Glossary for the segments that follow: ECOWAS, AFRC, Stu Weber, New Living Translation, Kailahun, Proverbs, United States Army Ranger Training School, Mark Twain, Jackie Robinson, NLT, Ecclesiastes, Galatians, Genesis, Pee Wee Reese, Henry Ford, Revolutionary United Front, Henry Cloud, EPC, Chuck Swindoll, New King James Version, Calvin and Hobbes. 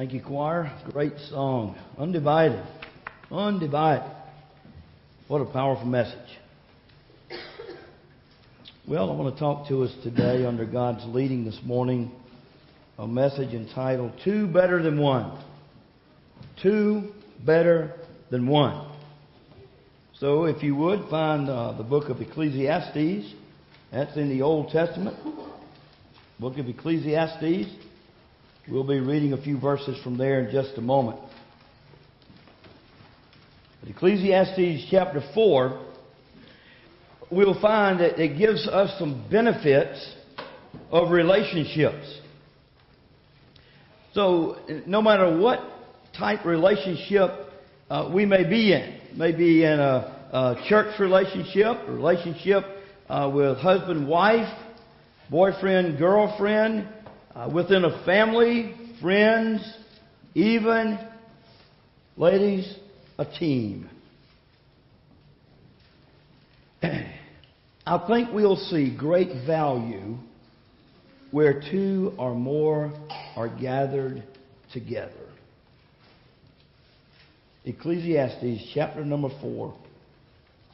Thank you, choir. Great song. Undivided. Undivided. What a powerful message. Well, I want to talk to us today under God's leading this morning, a message entitled, Two Better Than One. Two Better Than One. So if you would, find the book of Ecclesiastes. That's in the Old Testament. Book of Ecclesiastes. We'll be reading a few verses from there in just a moment. But Ecclesiastes chapter 4, we'll find that it gives us some benefits of relationships. So, no matter what type relationship we may be in, maybe in a church relationship with husband, wife, boyfriend, girlfriend, within a family, friends, even, ladies, a team. I think we'll see great value where two or more are gathered together. Ecclesiastes chapter number 4.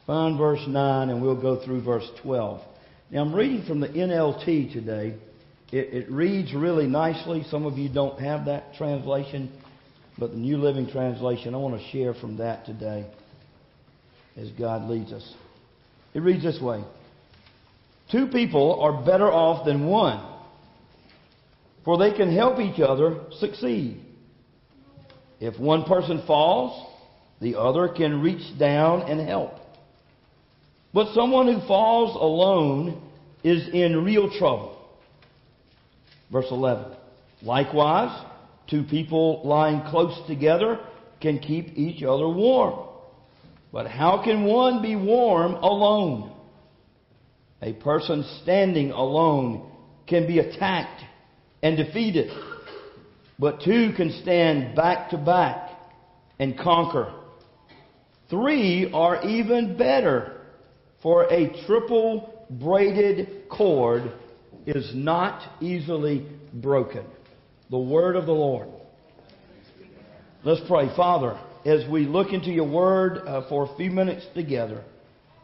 Find verse 9 and we'll go through verse 12. Now I'm reading from the NLT today. It reads really nicely. Some of you don't have that translation, but the New Living Translation, I want to share from that today as God leads us. It reads this way. Two people are better off than one, for they can help each other succeed. If one person falls, the other can reach down and help. But someone who falls alone is in real trouble. Verse 11, likewise, two people lying close together can keep each other warm. But how can one be warm alone? A person standing alone can be attacked and defeated. But two can stand back to back and conquer. Three are even better, for a triple braided cord is not easily broken. The word of the Lord. Let's pray. Father, as we look into your word for a few minutes together,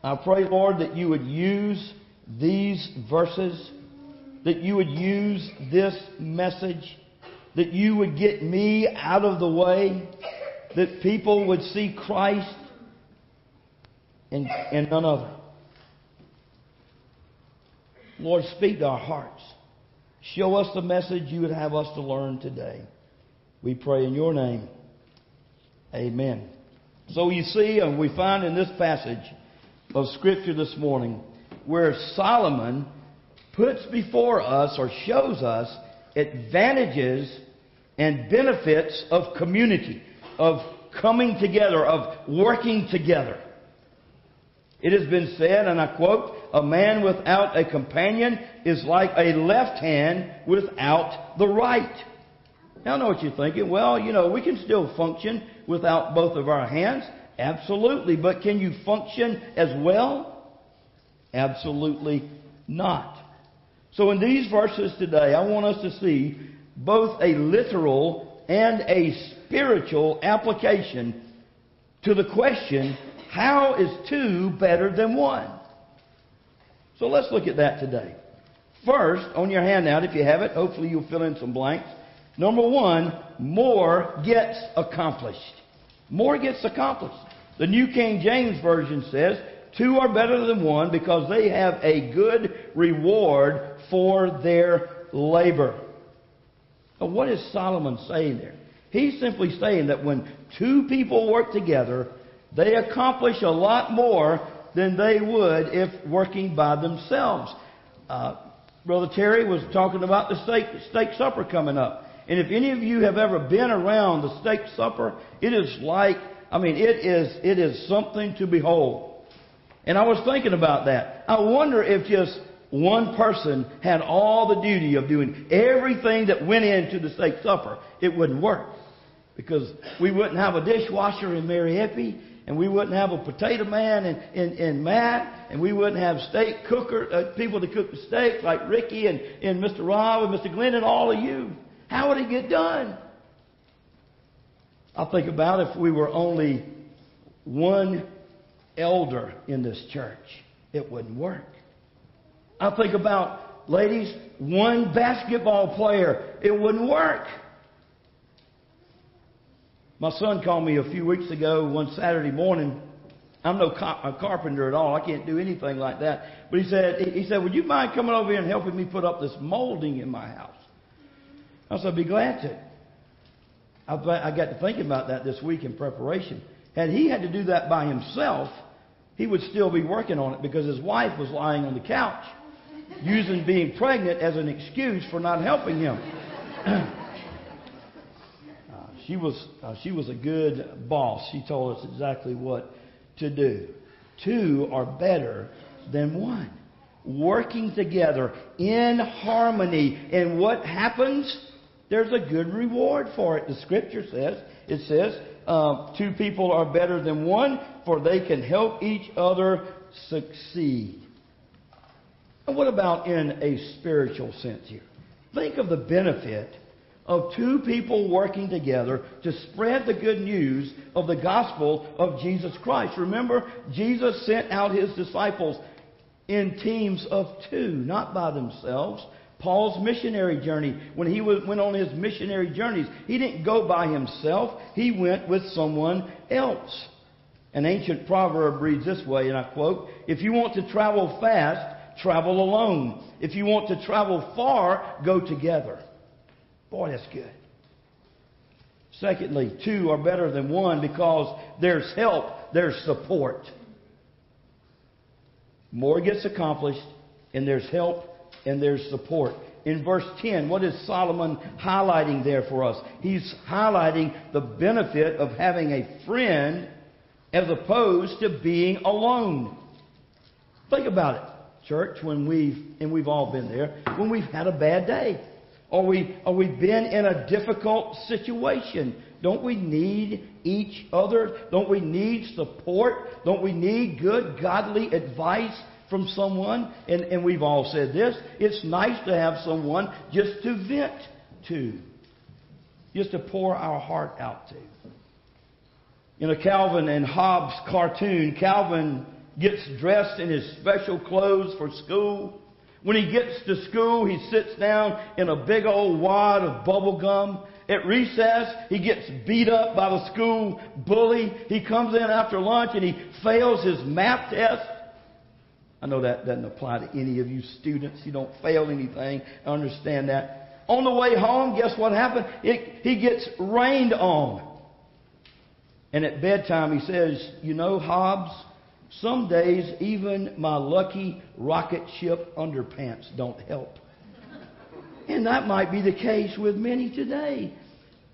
I pray, Lord, that you would use these verses, that you would use this message, that you would get me out of the way, that people would see Christ and none other. Lord, speak to our hearts. Show us the message you would have us to learn today. We pray in your name. Amen. So you see, and we find in this passage of Scripture this morning, where Solomon puts before us or shows us advantages and benefits of community, of coming together, of working together. It has been said, and I quote, a man without a companion is like a left hand without the right. Now I know what you're thinking. Well, we can still function without both of our hands. Absolutely. But can you function as well? Absolutely not. So in these verses today, I want us to see both a literal and a spiritual application to the question, how is two better than one? So let's look at that today. First, on your handout, if you have it, hopefully you'll fill in some blanks. Number one, more gets accomplished. More gets accomplished. The New King James Version says, two are better than one because they have a good reward for their labor. Now, what is Solomon saying there? He's simply saying that when two people work together, they accomplish a lot more than they would if working by themselves. Brother Terry was talking about the steak supper coming up. And if any of you have ever been around the steak supper, it is like, it is something to behold. And I was thinking about that. I wonder if just one person had all the duty of doing everything that went into the steak supper. It wouldn't work. Because we wouldn't have a dishwasher in Mary Eppie, and we wouldn't have a potato man and Matt, and we wouldn't have steak cooker people to cook the steak like Ricky and Mr. Rob and Mr. Glenn and all of you. How would it get done? I think about if we were only one elder in this church, it wouldn't work. I think about, ladies, one basketball player, it wouldn't work. My son called me a few weeks ago one Saturday morning. I'm no a carpenter at all. I can't do anything like that. But he said, would you mind coming over here and helping me put up this molding in my house? I said, I'd be glad to. I got to thinking about that this week in preparation. Had he had to do that by himself, he would still be working on it because his wife was lying on the couch using being pregnant as an excuse for not helping him. She was a good boss. She told us exactly what to do. Two are better than one. Working together in harmony. And what happens? There's a good reward for it. The scripture says, two people are better than one, for they can help each other succeed. And what about in a spiritual sense here? Think of the benefit of two people working together to spread the good news of the gospel of Jesus Christ. Remember, Jesus sent out his disciples in teams of two, not by themselves. Paul's missionary journey, when he went on his missionary journeys, he didn't go by himself. He went with someone else. An ancient proverb reads this way, and I quote, "If you want to travel fast, travel alone. If you want to travel far, go together." Boy, that's good. Secondly, two are better than one because there's help, there's support. More gets accomplished, and there's help, and there's support. In verse 10, what is Solomon highlighting there for us? He's highlighting the benefit of having a friend as opposed to being alone. Think about it, church, when we've all been there, when we've had a bad day. Or we've been in a difficult situation. Don't we need each other? Don't we need support? Don't we need good, godly advice from someone? And we've all said this. It's nice to have someone just to vent to. Just to pour our heart out to. In a Calvin and Hobbes cartoon, Calvin gets dressed in his special clothes for school. When he gets to school, he sits down in a big old wad of bubble gum. At recess, he gets beat up by the school bully. He comes in after lunch and he fails his math test. I know that doesn't apply to any of you students. You don't fail anything. I understand that. On the way home, guess what happened? He gets rained on. And at bedtime, he says, "You know, Hobbes, some days, even my lucky rocket ship underpants don't help." And that might be the case with many today.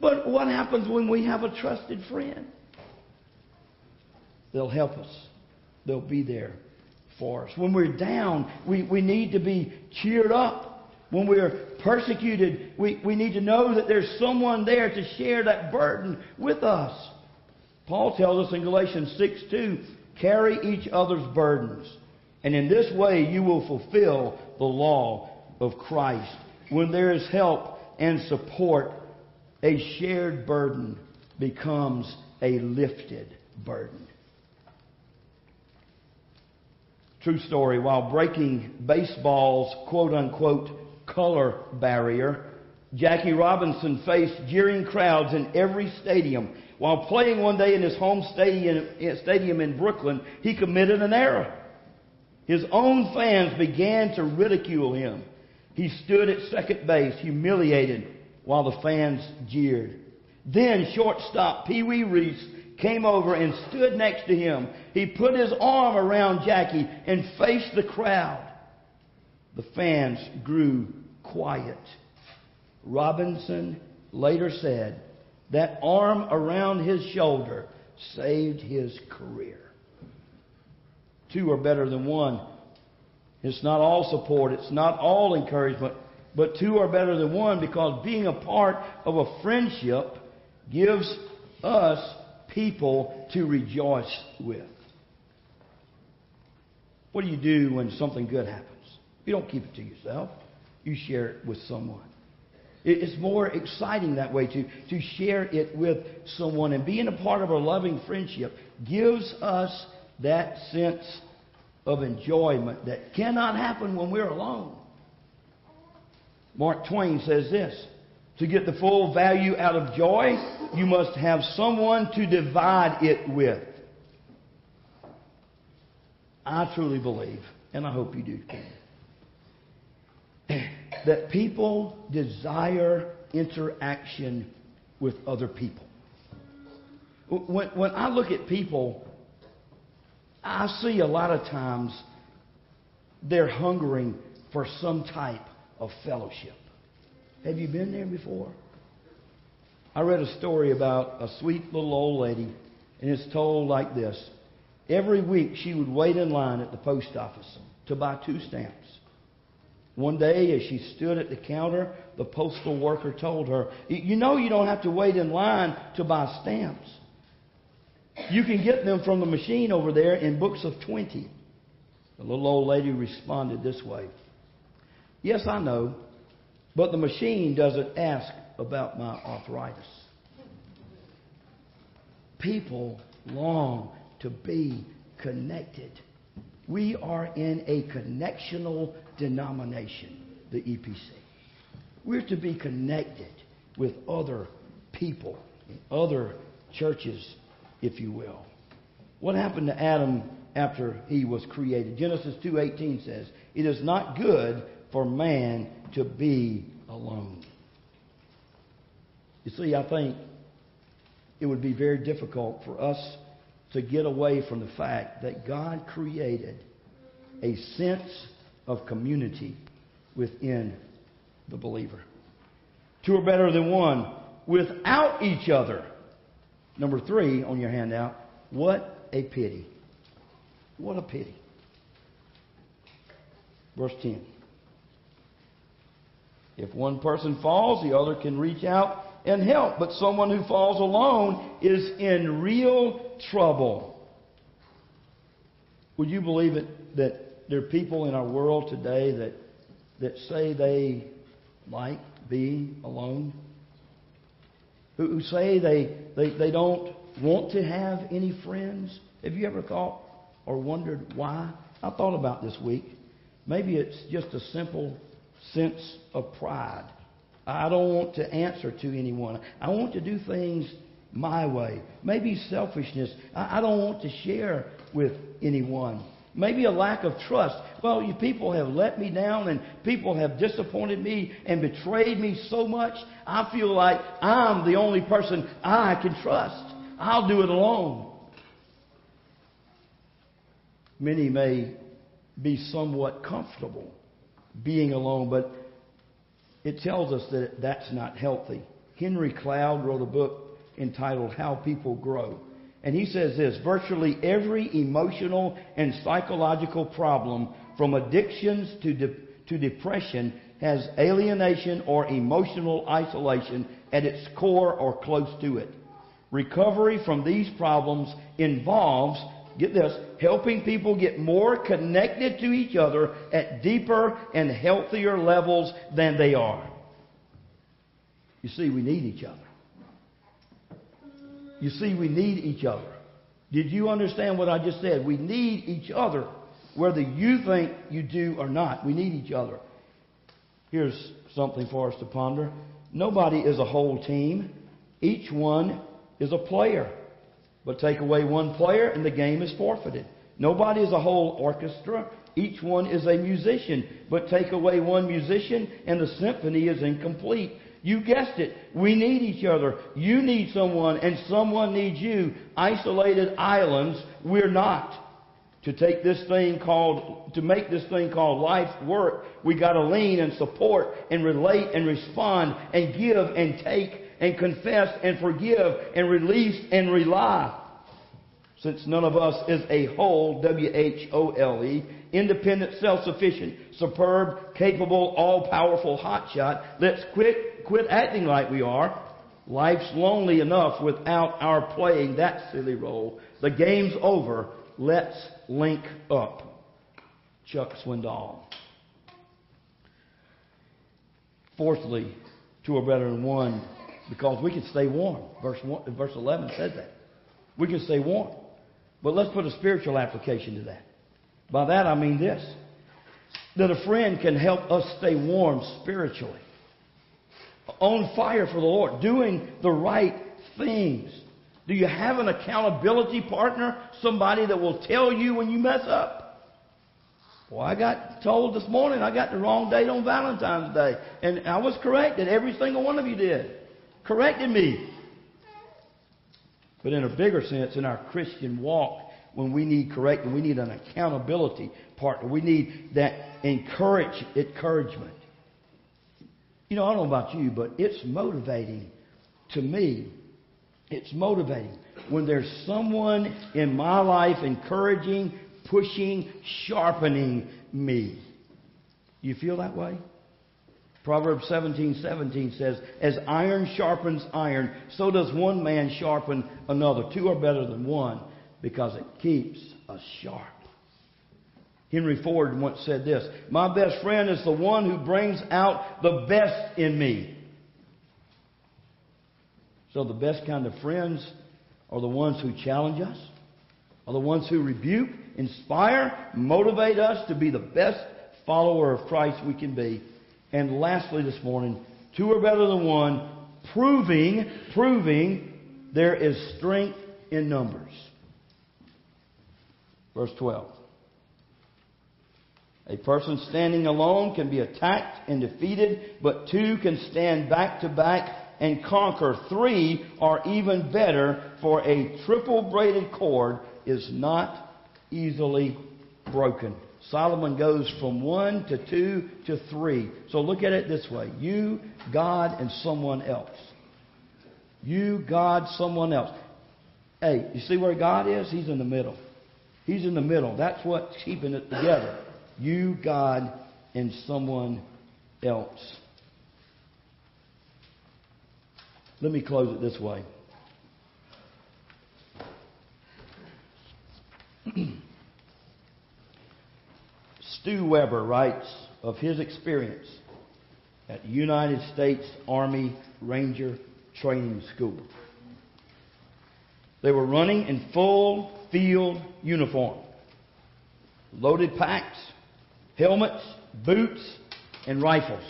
But what happens when we have a trusted friend? They'll help us. They'll be there for us. When we're down, we need to be cheered up. When we're persecuted, we need to know that there's someone there to share that burden with us. Paul tells us in Galatians 6:2, "Carry each other's burdens, and in this way you will fulfill the law of Christ." When there is help and support, a shared burden becomes a lifted burden. True story, while breaking baseball's quote-unquote color barrier, Jackie Robinson faced jeering crowds in every stadium. While playing one day in his home stadium in Brooklyn, he committed an error. His own fans began to ridicule him. He stood at second base, humiliated, while the fans jeered. Then shortstop Pee Wee Reese came over and stood next to him. He put his arm around Jackie and faced the crowd. The fans grew quiet. Robinson later said that arm around his shoulder saved his career. Two are better than one. It's not all support. It's not all encouragement. But two are better than one because being a part of a friendship gives us people to rejoice with. What do you do when something good happens? You don't keep it to yourself. You share it with someone. It's more exciting that way to share it with someone. And being a part of a loving friendship gives us that sense of enjoyment that cannot happen when we're alone. Mark Twain says this: to get the full value out of joy, you must have someone to divide it with. I truly believe, and I hope you do too, that people desire interaction with other people. When I look at people, I see a lot of times they're hungering for some type of fellowship. Have you been there before? I read a story about a sweet little old lady, and it's told like this. Every week she would wait in line at the post office to buy 2 stamps. One day, as she stood at the counter, the postal worker told her, "You know you don't have to wait in line to buy stamps. You can get them from the machine over there in books of 20. The little old lady responded this way: "Yes, I know, but the machine doesn't ask about my arthritis." People long to be connected. We are in a connectional denomination, the EPC. We're to be connected with other people, other churches, if you will. What happened to Adam after he was created? Genesis 2:18 says, "It is not good for man to be alone." You see, I think it would be very difficult for us to get away from the fact that God created a sense of community within the believer. Two are better than one without each other. Number 3 on your handout, what a pity. What a pity. Verse 10. If one person falls, the other can reach out and help. But someone who falls alone is in real trouble. Would you believe it that there are people in our world today that say they like being alone? Who say they don't want to have any friends? Have you ever thought or wondered why? I thought about this week. Maybe it's just a simple sense of pride. I don't want to answer to anyone. I want to do things my way. Maybe selfishness. I don't want to share with anyone. Maybe a lack of trust. Well, you people have let me down, and people have disappointed me and betrayed me so much, I feel like I'm the only person I can trust. I'll do it alone. Many may be somewhat comfortable being alone, but it tells us that that's not healthy. Henry Cloud wrote a book entitled How People Grow. And he says this: virtually every emotional and psychological problem, from addictions to depression, has alienation or emotional isolation at its core or close to it. Recovery from these problems involves, get this, helping people get more connected to each other at deeper and healthier levels than they are. You see, we need each other. You see, we need each other. Did you understand what I just said? We need each other, whether you think you do or not. We need each other. Here's something for us to ponder. Nobody is a whole team. Each one is a player. But take away one player and the game is forfeited. Nobody is a whole orchestra. Each one is a musician. But take away one musician and the symphony is incomplete. You guessed it. We need each other. You need someone, and someone needs you. Isolated islands, we're not. To make this thing called life work, we got to lean and support and relate and respond and give and take and confess and forgive and release and rely. Since none of us is a whole, W-H-O-L-E, independent, self-sufficient, superb, capable, all-powerful hotshot, let's quit acting like we are. Life's lonely enough without our playing that silly role. The game's over. Let's link up. Chuck Swindoll. Fourthly, two are better than one because we can stay warm. Verse 11 says that. We can stay warm. But let's put a spiritual application to that. By that I mean this, that a friend can help us stay warm spiritually, on fire for the Lord, doing the right things. Do you have an accountability partner? Somebody that will tell you when you mess up? Well, I got told this morning I got the wrong date on Valentine's Day. And I was corrected. Every single one of you did. Corrected me. But in a bigger sense, in our Christian walk, when we need correcting, we need an accountability partner. We need that encouragement. You know, I don't know about you, but it's motivating to me. It's motivating when there's someone in my life encouraging, pushing, sharpening me. You feel that way? Proverbs 17:17 says, as iron sharpens iron, so does one man sharpen another. Two are better than one because it keeps us sharp. Henry Ford once said this, my best friend is the one who brings out the best in me. So the best kind of friends are the ones who challenge us, are the ones who rebuke, inspire, motivate us to be the best follower of Christ we can be. And lastly this morning, two are better than one, proving there is strength in numbers. Verse 12. A person standing alone can be attacked and defeated, but two can stand back to back and conquer. Three are even better, for a triple-braided cord is not easily broken. Solomon goes from one to two to three. So look at it this way. You, God, and someone else. You, God, someone else. Hey, you see where God is? He's in the middle. He's in the middle. That's what's keeping it together. You, God, and someone else. Let me close it this way. Stu Weber writes of his experience at United States Army Ranger Training School. They were running in full field uniform, loaded packs, helmets, boots, and rifles.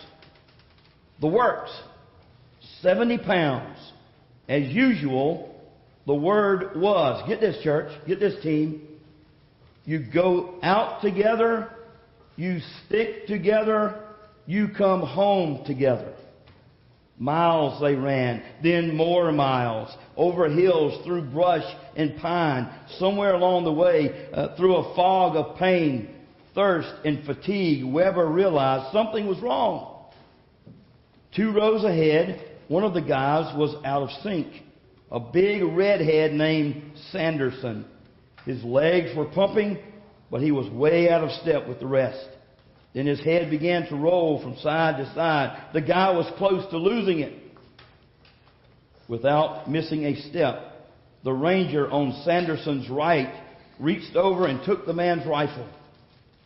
The works. 70 pounds. As usual, the word was, get this church, get this team, you go out together, you stick together, you come home together. Miles they ran, then more miles, over hills, through brush and pine, somewhere along the way, through a fog of pain, thirst, and fatigue, Weber realized something was wrong. Two rows ahead, one of the guys was out of sync, a big redhead named Sanderson. His legs were pumping, but he was way out of step with the rest. Then his head began to roll from side to side. The guy was close to losing it. Without missing a step, the ranger on Sanderson's right reached over and took the man's rifle.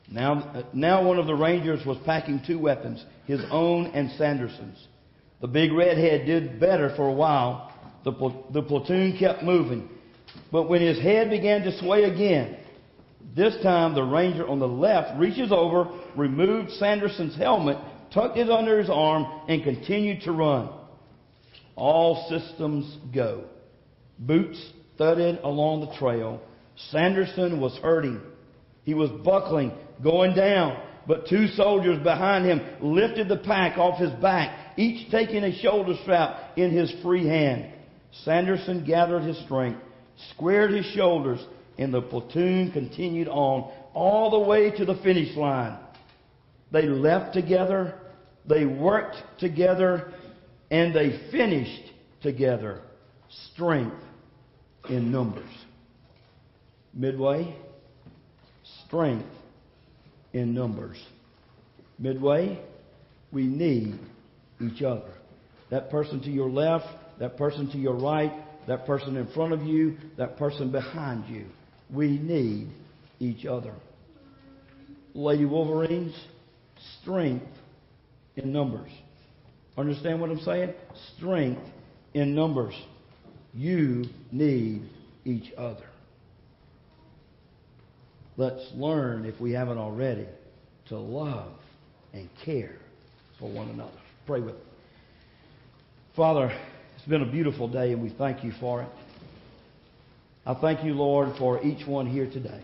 Now one of the rangers was packing two weapons, his own and Sanderson's. The big redhead did better for a while. The platoon kept moving. But when his head began to sway again, this time the ranger on the left reaches over, removed Sanderson's helmet, tucked it under his arm, and continued to run. All systems go. Boots thudded along the trail. Sanderson was hurting. He was buckling, going down. But two soldiers behind him lifted the pack off his back, each taking a shoulder strap in his free hand. Sanderson gathered his strength, squared his shoulders, and the platoon continued on all the way to the finish line. They left together, they worked together, and they finished together. Strength in numbers. Midway, strength in numbers. Midway, we need each other. That person to your left, that person to your right, that person in front of you, that person behind you. We need each other. Lady Wolverines, strength in numbers. Understand what I'm saying? Strength in numbers. You need each other. Let's learn, if we haven't already, to love and care for one another. Pray with me. Father, it's been a beautiful day, and we thank you for it. I thank you, Lord, for each one here today.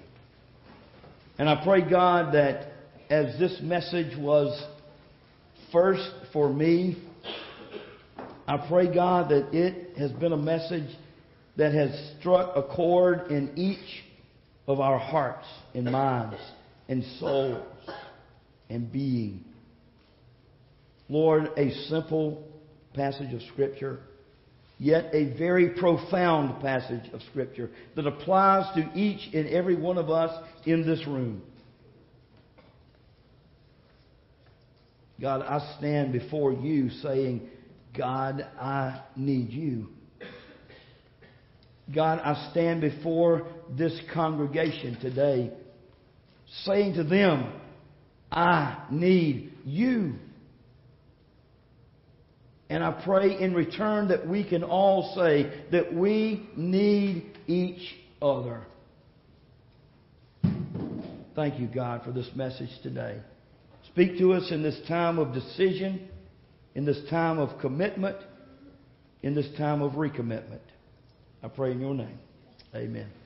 And I pray, God, that as this message was first for me, I pray, God, that it has been a message that has struck a chord in each of our hearts and minds and souls and being. Lord, a simple passage of Scripture, yet a very profound passage of Scripture that applies to each and every one of us in this room. God, I stand before you saying, God, I need you. God, I stand before this congregation today saying to them, I need you. And I pray in return that we can all say that we need each other. Thank you, God, for this message today. Speak to us in this time of decision, in this time of commitment, in this time of recommitment. I pray in your name. Amen.